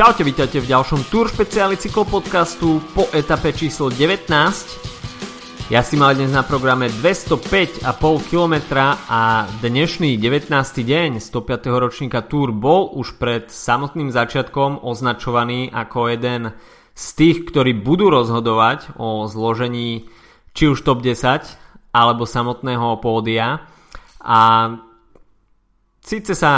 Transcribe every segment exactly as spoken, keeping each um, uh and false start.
Čaute, vítajte v ďalšom Tour špeciáli cyklopodcastu po etape číslo devätnásť. Ja si mal dnes na programe dvestopäť celých päť kilometra a dnešný devätnásty deň stopäť ročníka Tour bol už pred samotným začiatkom označovaný ako jeden z tých, ktorí budú rozhodovať o zložení či už top desať alebo samotného pódia. A síce sa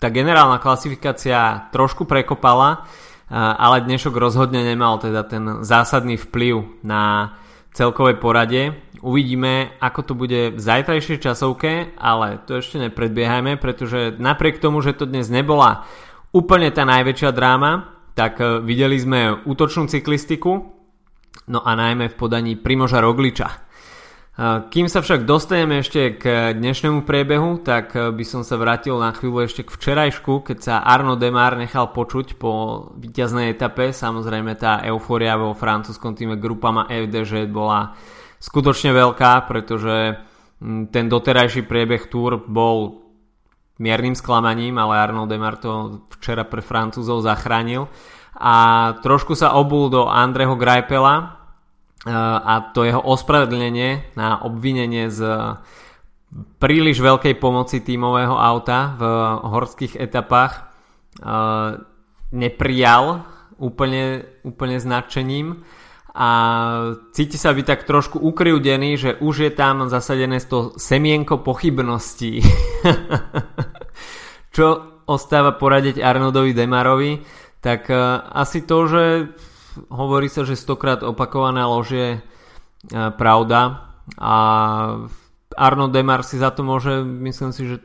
tá generálna klasifikácia trošku prekopala, ale dnešok rozhodne nemal teda ten zásadný vplyv na celkové poradie. Uvidíme, ako to bude v zajtrajšej časovke, ale to ešte nepredbiehajme, pretože napriek tomu, že to dnes nebola úplne tá najväčšia dráma, tak videli sme útočnú cyklistiku, no a najmä v podaní Primoža Rogliča. Kým sa však dostaneme ešte k dnešnému priebehu, tak by som sa vrátil na chvíľu ešte k včerajšku, keď sa Arnaud Démare nechal počuť po víťaznej etape. Samozrejme tá eufória vo francúzskom týme Groupama ef dé žé bola skutočne veľká, pretože ten doterajší priebeh Tour bol miernym sklamaním, ale Arnaud Démare to včera pre Francúzov zachránil a trošku sa obul do Andrého Greipela a to jeho ospravedlnenie na obvinenie z príliš veľkej pomoci tímového auta v horských etapách neprijal úplne, úplne značením a cíti sa byť tak trošku ukriúdený, že už je tam zasadené to semienko pochybností. Čo ostáva poradiť Arnaudovi Démarovi, tak asi to, že hovorí sa, že stokrát opakovaná lož je pravda a Arnaud Démare si za to môže, myslím si, že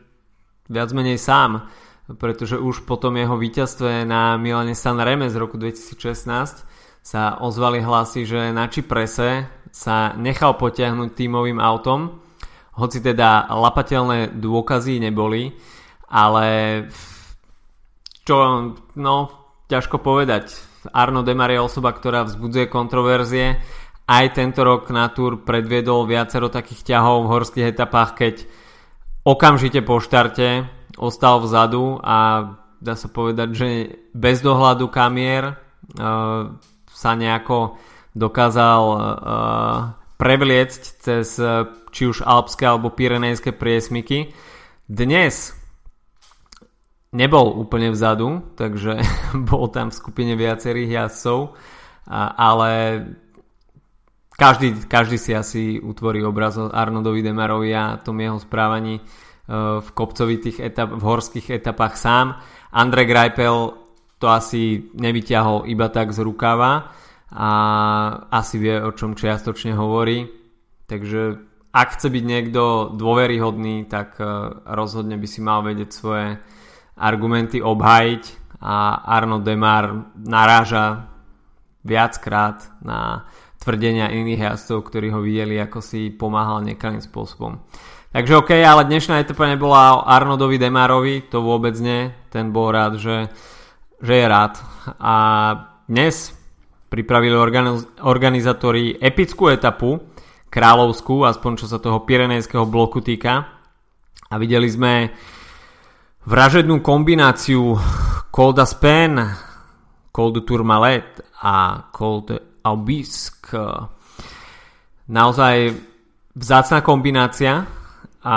viac menej sám, pretože už po tom jeho víťazstve na Milane Sanreme z roku dvetisícšestnásť sa ozvali hlasy, že na Čiprese sa nechal potiahnuť tímovým autom, hoci teda lapateľné dôkazy neboli, ale čo, no ťažko povedať. Arnaud Démare je osoba, ktorá vzbudzuje kontroverzie. Aj tento rok na Tour predviedol viacero takých ťahov v horských etapách, keď okamžite po štarte ostal vzadu a dá sa povedať, že bez dohľadu kamier e, sa nejako dokázal e, prevliecť cez či už alpské alebo pyrenejské priesmyky. Dnes nebol úplne vzadu, takže bol tam v skupine viacerých jazdcov, ale každý, každý si asi utvorí obraz o Arnaudovi Démarovi a tom jeho správaní v kopcovitých etap, v horských etapách sám. André Greipel to asi nevyťahol iba tak z rukáva a asi vie, o čom čiastočne hovorí, takže ak chce byť niekto dôveryhodný, tak rozhodne by si mal vedieť svoje argumenty obhájiť a Arnaud Démare naráža viackrát na tvrdenia iných jazdcov, ktorí ho videli, ako si pomáhal nekalým spôsobom. Takže ok, ale dnešná etapa nebola o Arnaudovi Démarovi, to vôbec nie, ten bol rád, že, že je rád. A dnes pripravili organiz- organizátori epickú etapu, kráľovskú, aspoň čo sa toho pyrenejského bloku týka, a videli sme vražednú kombináciu Col d'Aspin, Col du Tourmalet a Col d'Aubisque. Naozaj vzácna kombinácia a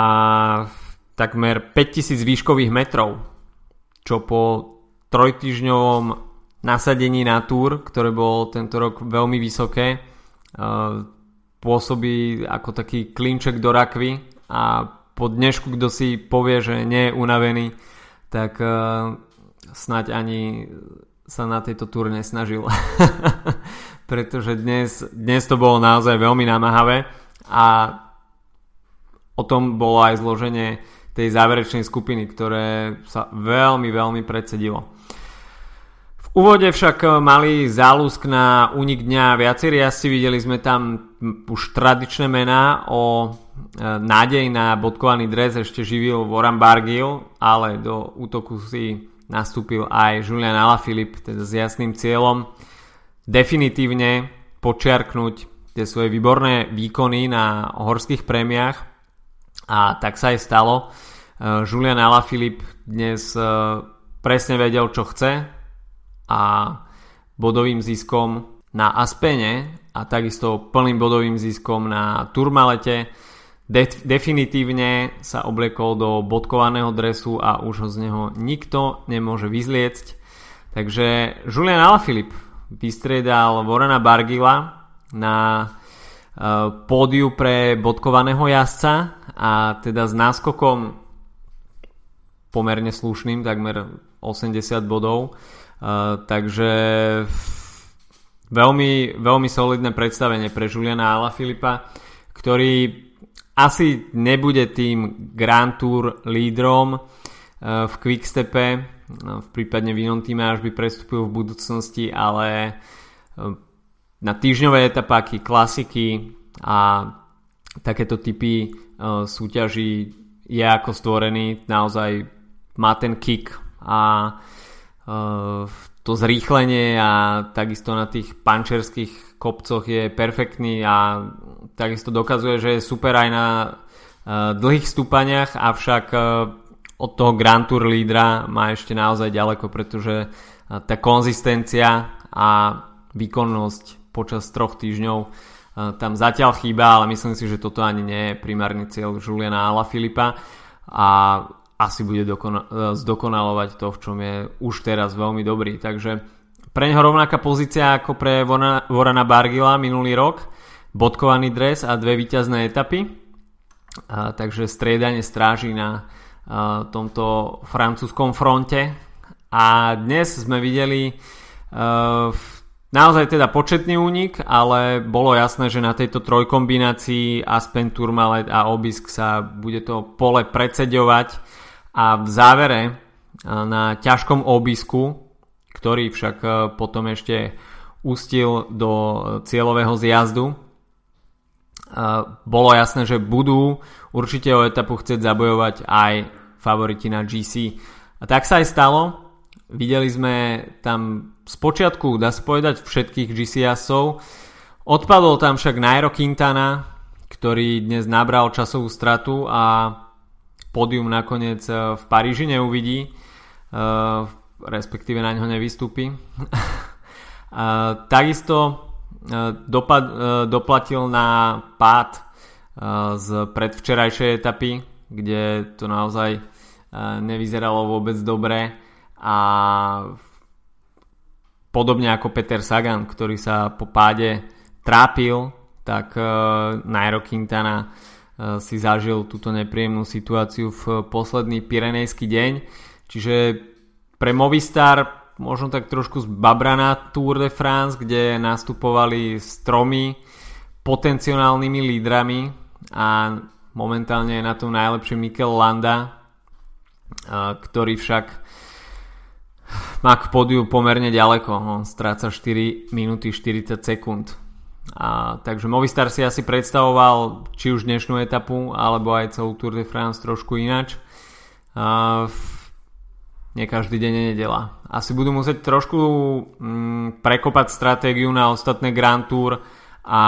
takmer päťtisíc výškových metrov, čo po trojtýždňovom nasadení na Tour, ktoré bolo tento rok veľmi vysoké, pôsobí ako taký klinček do rakvy a po dnešku, kto si povie, že nie je unavený, tak uh, snáď ani sa na tejto túre nesnažil. Pretože dnes, dnes to bolo naozaj veľmi namáhavé a o tom bolo aj zloženie tej záverečnej skupiny, ktoré sa veľmi, veľmi precedilo. V úvode však mali záľusk na únik dňa viacerí asi, videli sme tam už tradičné mená. O nádej na bodkovaný dres ešte živil Warren Barguil, ale do útoku si nastúpil aj Julian Alaphilippe, teda s jasným cieľom definitívne počiarknúť tie svoje výborné výkony na horských prémiách, a tak sa aj stalo. Julian Alaphilippe dnes presne vedel, čo chce, a bodovým ziskom na Aspene a takisto plným bodovým ziskom na Tourmalete. De- definitívne sa oblekol do bodkovaného dresu a už ho z neho nikto nemôže vyzliecť. Takže Julian Alaphilippe vystriedal Warrena Barguila na uh, pódiu pre bodkovaného jazdca a teda s náskokom pomerne slušným, takmer osemdesiat bodov. Uh, takže veľmi, veľmi solidné predstavenie pre Juliana Alaphilippa, ktorý asi nebude tým Grand Tour lídrom v Quickstepe, v prípadne v inom týme, až by prestúpil v budúcnosti, ale na týždňové etapáky, klasiky a takéto typy súťaží je ako stvorený, naozaj má ten kick a to zrýchlenie a takisto na tých pančerských kopcoch je perfektný a takisto dokazuje, že je super aj na dlhých stúpaniach, avšak od toho Grand Tour lídra má ešte naozaj ďaleko, pretože tá konzistencia a výkonnosť počas troch týždňov tam zatiaľ chýba, ale myslím si, že toto ani nie je primárny cieľ Juliana Alaphilippa a asi bude dokona- zdokonalovať to, v čom je už teraz veľmi dobrý, takže pre neho rovnaká pozícia ako pre Warrena Barguila minulý rok, bodkovaný dres a dve víťazné etapy, a takže striedanie stráži na a, tomto francúzskom fronte. A dnes sme videli a, naozaj teda početný únik, ale bolo jasné, že na tejto trojkombinácii Aspen, Tourmalet a Aubisque sa bude to pole predseďovať a v závere a, na ťažkom Aubisque, ktorý však potom ešte ústil do cieľového zjazdu, bolo jasné, že budú určite o etapu chcieť zabojovať aj favoriti na gé cé. A tak sa aj stalo. Videli sme tam spočiatku, dá sa povedať, všetkých gé cé jazdcov. Odpadol tam však Nairo Quintana, ktorý dnes nabral časovú stratu a pódium nakoniec v Paríži neuvidí, v respektíve na ňo nevystúpi. A takisto dopad, doplatil na pád z predvčerajšej etapy, kde to naozaj nevyzeralo vôbec dobre a podobne ako Peter Sagan, ktorý sa po páde trápil, tak Nairo Quintana si zažil túto nepríjemnú situáciu v posledný Pirenejský deň, čiže pre Movistar možno tak trošku zbabraná Tour de France, kde nastupovali s tromi potenciálnymi lídrami a momentálne je na tom najlepšie Mikel Landa, ktorý však má k pódiu pomerne ďaleko, on stráca štyri minúty štyridsať sekúnd. A, takže Movistar si asi predstavoval či už dnešnú etapu alebo aj celú Tour de France trošku ináč. A, nie každý deň je nedeľa. Asi budú musieť trošku mm, prekopať stratégiu na ostatné Grand Tour a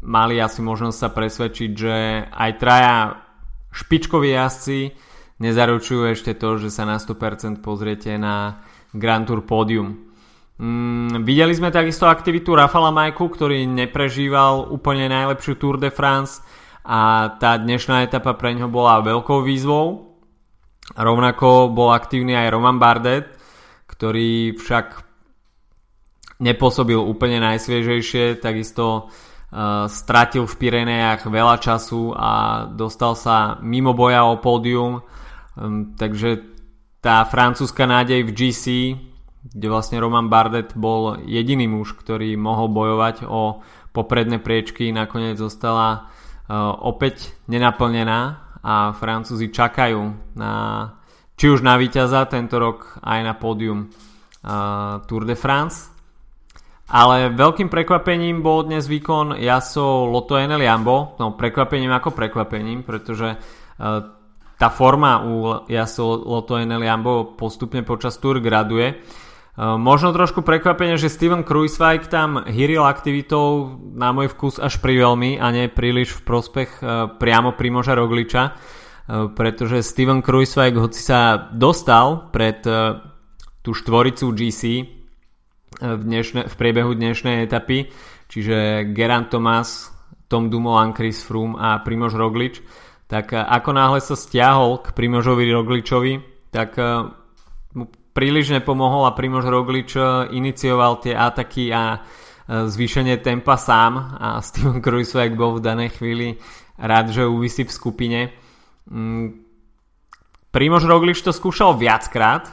mali asi možnosť sa presvedčiť, že aj traja špičkoví jazdci nezaručujú ešte to, že sa na sto percent pozriete na Grand Tour pódium. Mm, videli sme takisto aktivitu Rafaela Majku, ktorý neprežíval úplne najlepšiu Tour de France a tá dnešná etapa pre ňo bola veľkou výzvou. Rovnako bol aktívny aj Roman Bardet, ktorý však nepôsobil úplne najsviežejšie, takisto uh, stratil v Pirenejach veľa času a dostal sa mimo boja o pódium, um, takže tá francúzska nádej v gé cé, kde vlastne Roman Bardet bol jediný muž, ktorý mohol bojovať o popredné priečky, nakoniec zostala uh, opäť nenaplnená a Francúzi čakajú na, či už na víťaza tento rok aj na pódium uh, Tour de France. Ale veľkým prekvapením bol dnes výkon jazdcov Lotto en el Jumbo, no prekvapením ako prekvapením, pretože uh, tá forma u jazdcov Lotto en el Jumbo postupne počas Tour graduje. Uh, možno trošku prekvapenie, že Steven Kruijswijk tam hýril aktivitou na môj vkus až priveľmi a nie príliš v prospech uh, priamo Primoža Rogliča, uh, pretože Steven Kruijswijk, hoci sa dostal pred uh, tú štvoricu gé cé, v, dnešne, v priebehu dnešnej etapy, čiže Geraint Thomas, Tom Dumoulin, Chris Froome a Primož Roglič. Tak ako náhle sa stiahol k Primožovi Rogličovi, tak mu príliš nepomohol a Primož Roglič inicioval tie ataky a zvýšenie tempa sám a Steven Kruijswijk bol v danej chvíli rád, že uvisí v skupine. Primož Roglič to skúšal viackrát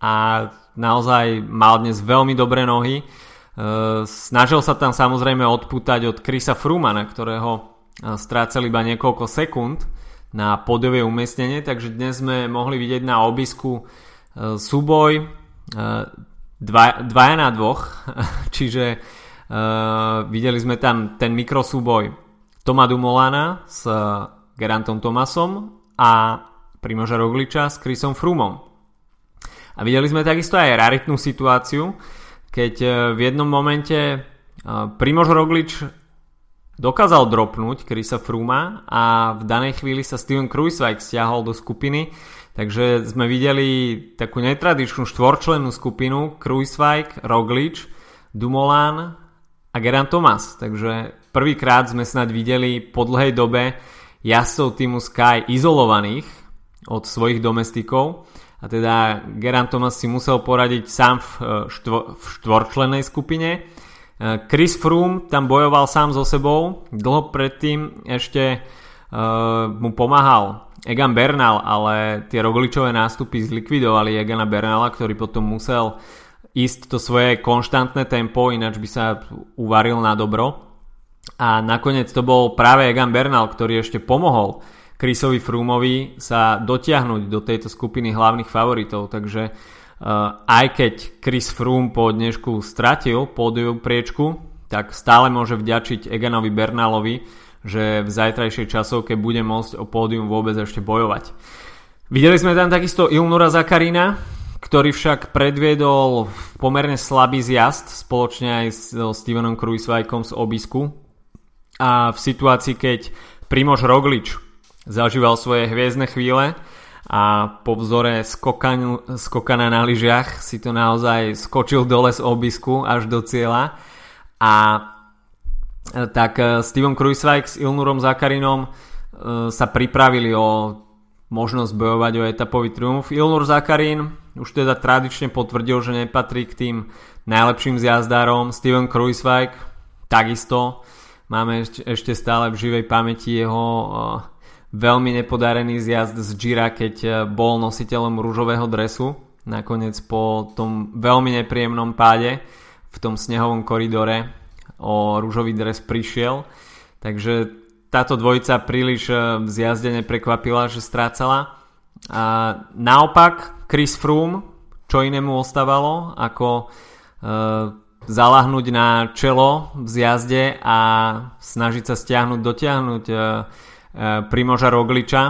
a naozaj mal dnes veľmi dobré nohy. Snažil sa tam samozrejme odpútať od Chrisa Frooma, na ktorého strácal iba niekoľko sekúnd na pódiové umiestnenie, takže dnes sme mohli vidieť na obisku súboj dvaja na dvoch, čiže videli sme tam ten mikrosúboj Toma Dumoulina s Gerantom Thomasom a Primoža Rogliča s Chrisom Froomom. A videli sme takisto aj raritnú situáciu, keď v jednom momente Primož Roglič dokázal dropnúť Chrisa Frooma a v danej chvíli sa Steven Kruijswijk stiahol do skupiny, takže sme videli takú netradičnú štvorčlennú skupinu Kruijswijk, Roglič, Dumoulin a Geraint Thomas. Takže prvýkrát sme snad videli po dlhej dobe jazdcov týmu Sky izolovaných od svojich domestikov. A teda Geraint Thomas si musel poradiť sám v, štvo, v štvorčlennej skupine. Chris Froome tam bojoval sám so sebou. Dlho predtým ešte uh, mu pomáhal Egan Bernal, ale tie Rogličové nástupy zlikvidovali Egana Bernala, ktorý potom musel ísť to svoje konštantné tempo, ináč by sa uvaril na dobro. A nakoniec to bol práve Egan Bernal, ktorý ešte pomohol Chrisovi Froomovi sa dotiahnuť do tejto skupiny hlavných favoritov, takže uh, aj keď Chris Froome po dnešku stratil pódiovú priečku, tak stále môže vďačiť Eganovi Bernalovi, že v zajtrajšej časovke bude môcť o pódium vôbec ešte bojovať. Videli sme tam takisto Ilnura Zakarina, ktorý však predviedol pomerne slabý zjazd spoločne aj so Stevenom Kruijswijkom z obisku a v situácii, keď Primož Roglič zažíval svoje hviezdne chvíle a po vzore skokanu, skokana na lyžiach si to naozaj skočil dole z obisku až do cieľa. A tak Steven Kruijswijk s Ilnurom Zakarinom sa pripravili o možnosť bojovať o etapový triumf. Ilnur Zakarin už teda tradične potvrdil, že nepatrí k tým najlepším zjazdárom. Steven Kruijswijk takisto. Máme ešte stále v živej pamäti jeho veľmi nepodarený zjazd z Gira, keď bol nositeľom ružového dresu nakoniec po tom veľmi nepríjemnom páde v tom snehovom koridore o ružový dres prišiel, takže táto dvojica príliš v zjazde neprekvapila, že strácala. A naopak Chris Froome, čo inému ostávalo ako e, zalahnuť na čelo v zjazde a snažiť sa stiahnuť, dotiahnuť e, Primoža Rogliča.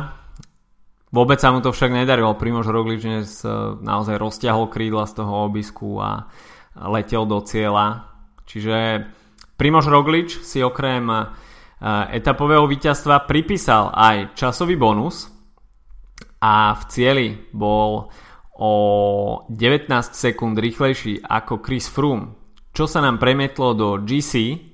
Vôbec sa mu to však nedarilo. Primož Roglič dnes naozaj rozťahol krídla z toho obisku a letel do cieľa. Čiže Primož Roglič si okrem etapového víťazstva pripísal aj časový bonus a v cieli bol o devätnásť sekúnd rýchlejší ako Chris Froome, čo sa nám premietlo do gé cé.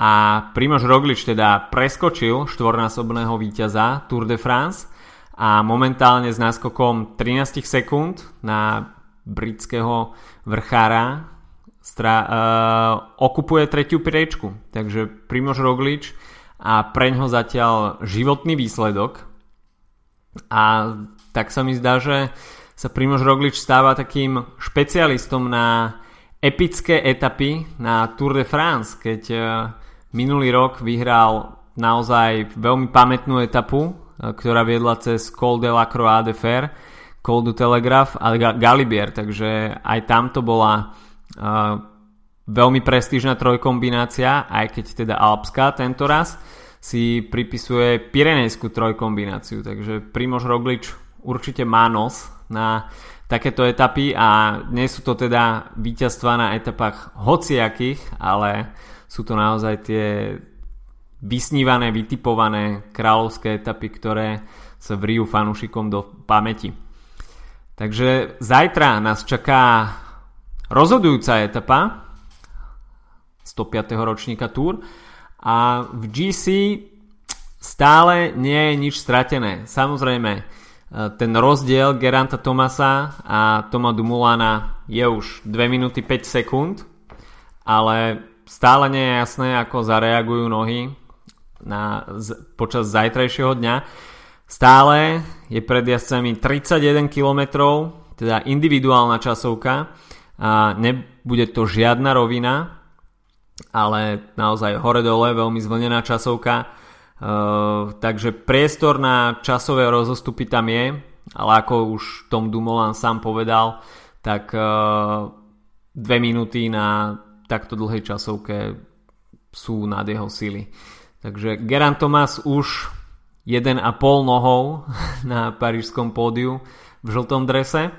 A Primož Roglič teda preskočil štvornásobného víťaza Tour de France a momentálne s náskokom trinásť sekúnd na britského vrchára stra- uh, okupuje tretiu priečku. Takže Primož Roglič a preň ho zatiaľ životný výsledok. A tak sa mi zdá, že sa Primož Roglič stáva takým špecialistom na epické etapy na Tour de France, keď uh, minulý rok vyhral naozaj veľmi pamätnú etapu, ktorá viedla cez Col de la Croix de Fer, Col du Telegraph a Galibier, takže aj tam to bola uh, veľmi prestížna trojkombinácia, aj keď teda alpská. Tento raz si pripisuje pirenejskú trojkombináciu, takže Primož Roglič určite má nos na takéto etapy a nie sú to teda víťazstvá na etapách hociakých, ale sú to naozaj tie vysnívané, vytipované kráľovské etapy, ktoré sa vrijú fanúšikom do pamäti. Takže zajtra nás čaká rozhodujúca etapa stopiateho ročníka Tour. A v gé cé stále nie je nič stratené. Samozrejme, ten rozdiel Gerainta Thomasa a Toma Dumoulina je už dve minúty päť sekúnd, ale stále nie je jasné, ako zareagujú nohy na, z, počas zajtrajšieho dňa. Stále je pred jazdcami tridsaťjeden kilometrov, teda individuálna časovka, a nebude to žiadna rovina, ale naozaj hore dole veľmi zvlnená časovka, e, takže priestor na časové rozostupy tam je, ale ako už Tom Dumoulin sám povedal, tak e, dve minúty na takto dlhej časovke sú nad jeho sily. Takže Geraint Thomas už jeden a pol nohou na parížskom pódiu v žltom drese.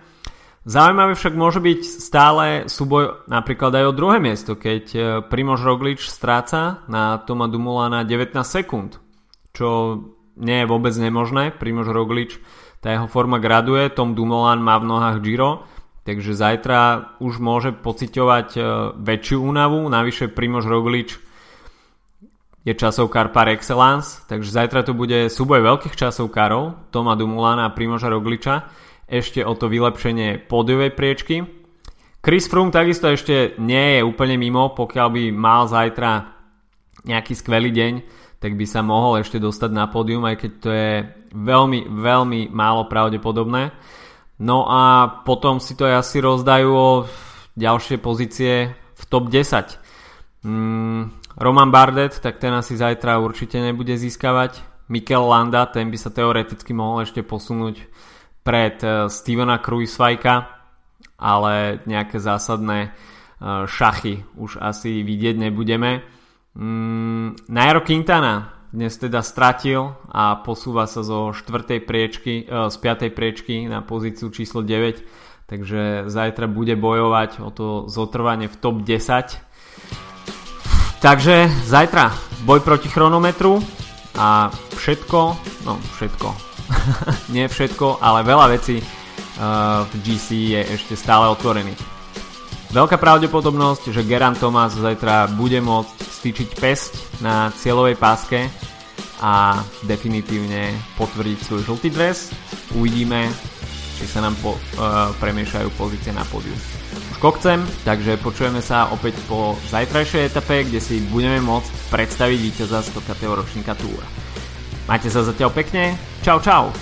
Zaujímavé však môže byť stále súboj napríklad aj o druhé miesto, keď Primož Roglič stráca na Toma Dumoulina devätnásť sekúnd, čo nie je vôbec nemožné. Primož Roglič, tá jeho forma graduje, Tom Dumoulin má v nohách Giro, takže zajtra už môže pociťovať väčšiu únavu. Navyše Primož Roglič je časovkár par excellence, takže zajtra to bude súboj veľkých časovkárov, Toma Dumoulina a Primoža Rogliča, ešte o to vylepšenie pódiovej priečky. Chris Froome takisto ešte nie je úplne mimo, pokiaľ by mal zajtra nejaký skvelý deň, tak by sa mohol ešte dostať na pódium, aj keď to je veľmi, veľmi málo pravdepodobné. No a potom si to asi rozdajú o ďalšie pozície v top desať. Mm, Roman Bardet, tak ten asi zajtra určite nebude získavať. Mikel Landa, ten by sa teoreticky mohol ešte posunúť pred Stevena Kruijswijka, ale nejaké zásadné šachy už asi vidieť nebudeme. Mm, Nairo Quintana dnes teda stratil a posúva sa zo štvrtej priečky, z piatej priečky na pozíciu číslo deväť, takže zajtra bude bojovať o to zotrvanie v top desať. Takže zajtra boj proti chronometru a všetko, no všetko nie všetko, ale veľa vecí uh, v gé cé je ešte stále otvorený. Veľká pravdepodobnosť, že Geraint Thomas zajtra bude môcť stýčiť pesť na cieľovej páske a definitívne potvrdiť svoj žltý dres. Uvidíme, či sa nám po, uh, premiešajú pozície na pódiu. Už kokcem, takže počujeme sa opäť po zajtrajšej etape, kde si budeme môcť predstaviť víťaza stokatého ročníka Tour. Majte sa zatiaľ pekne. Čau, čau.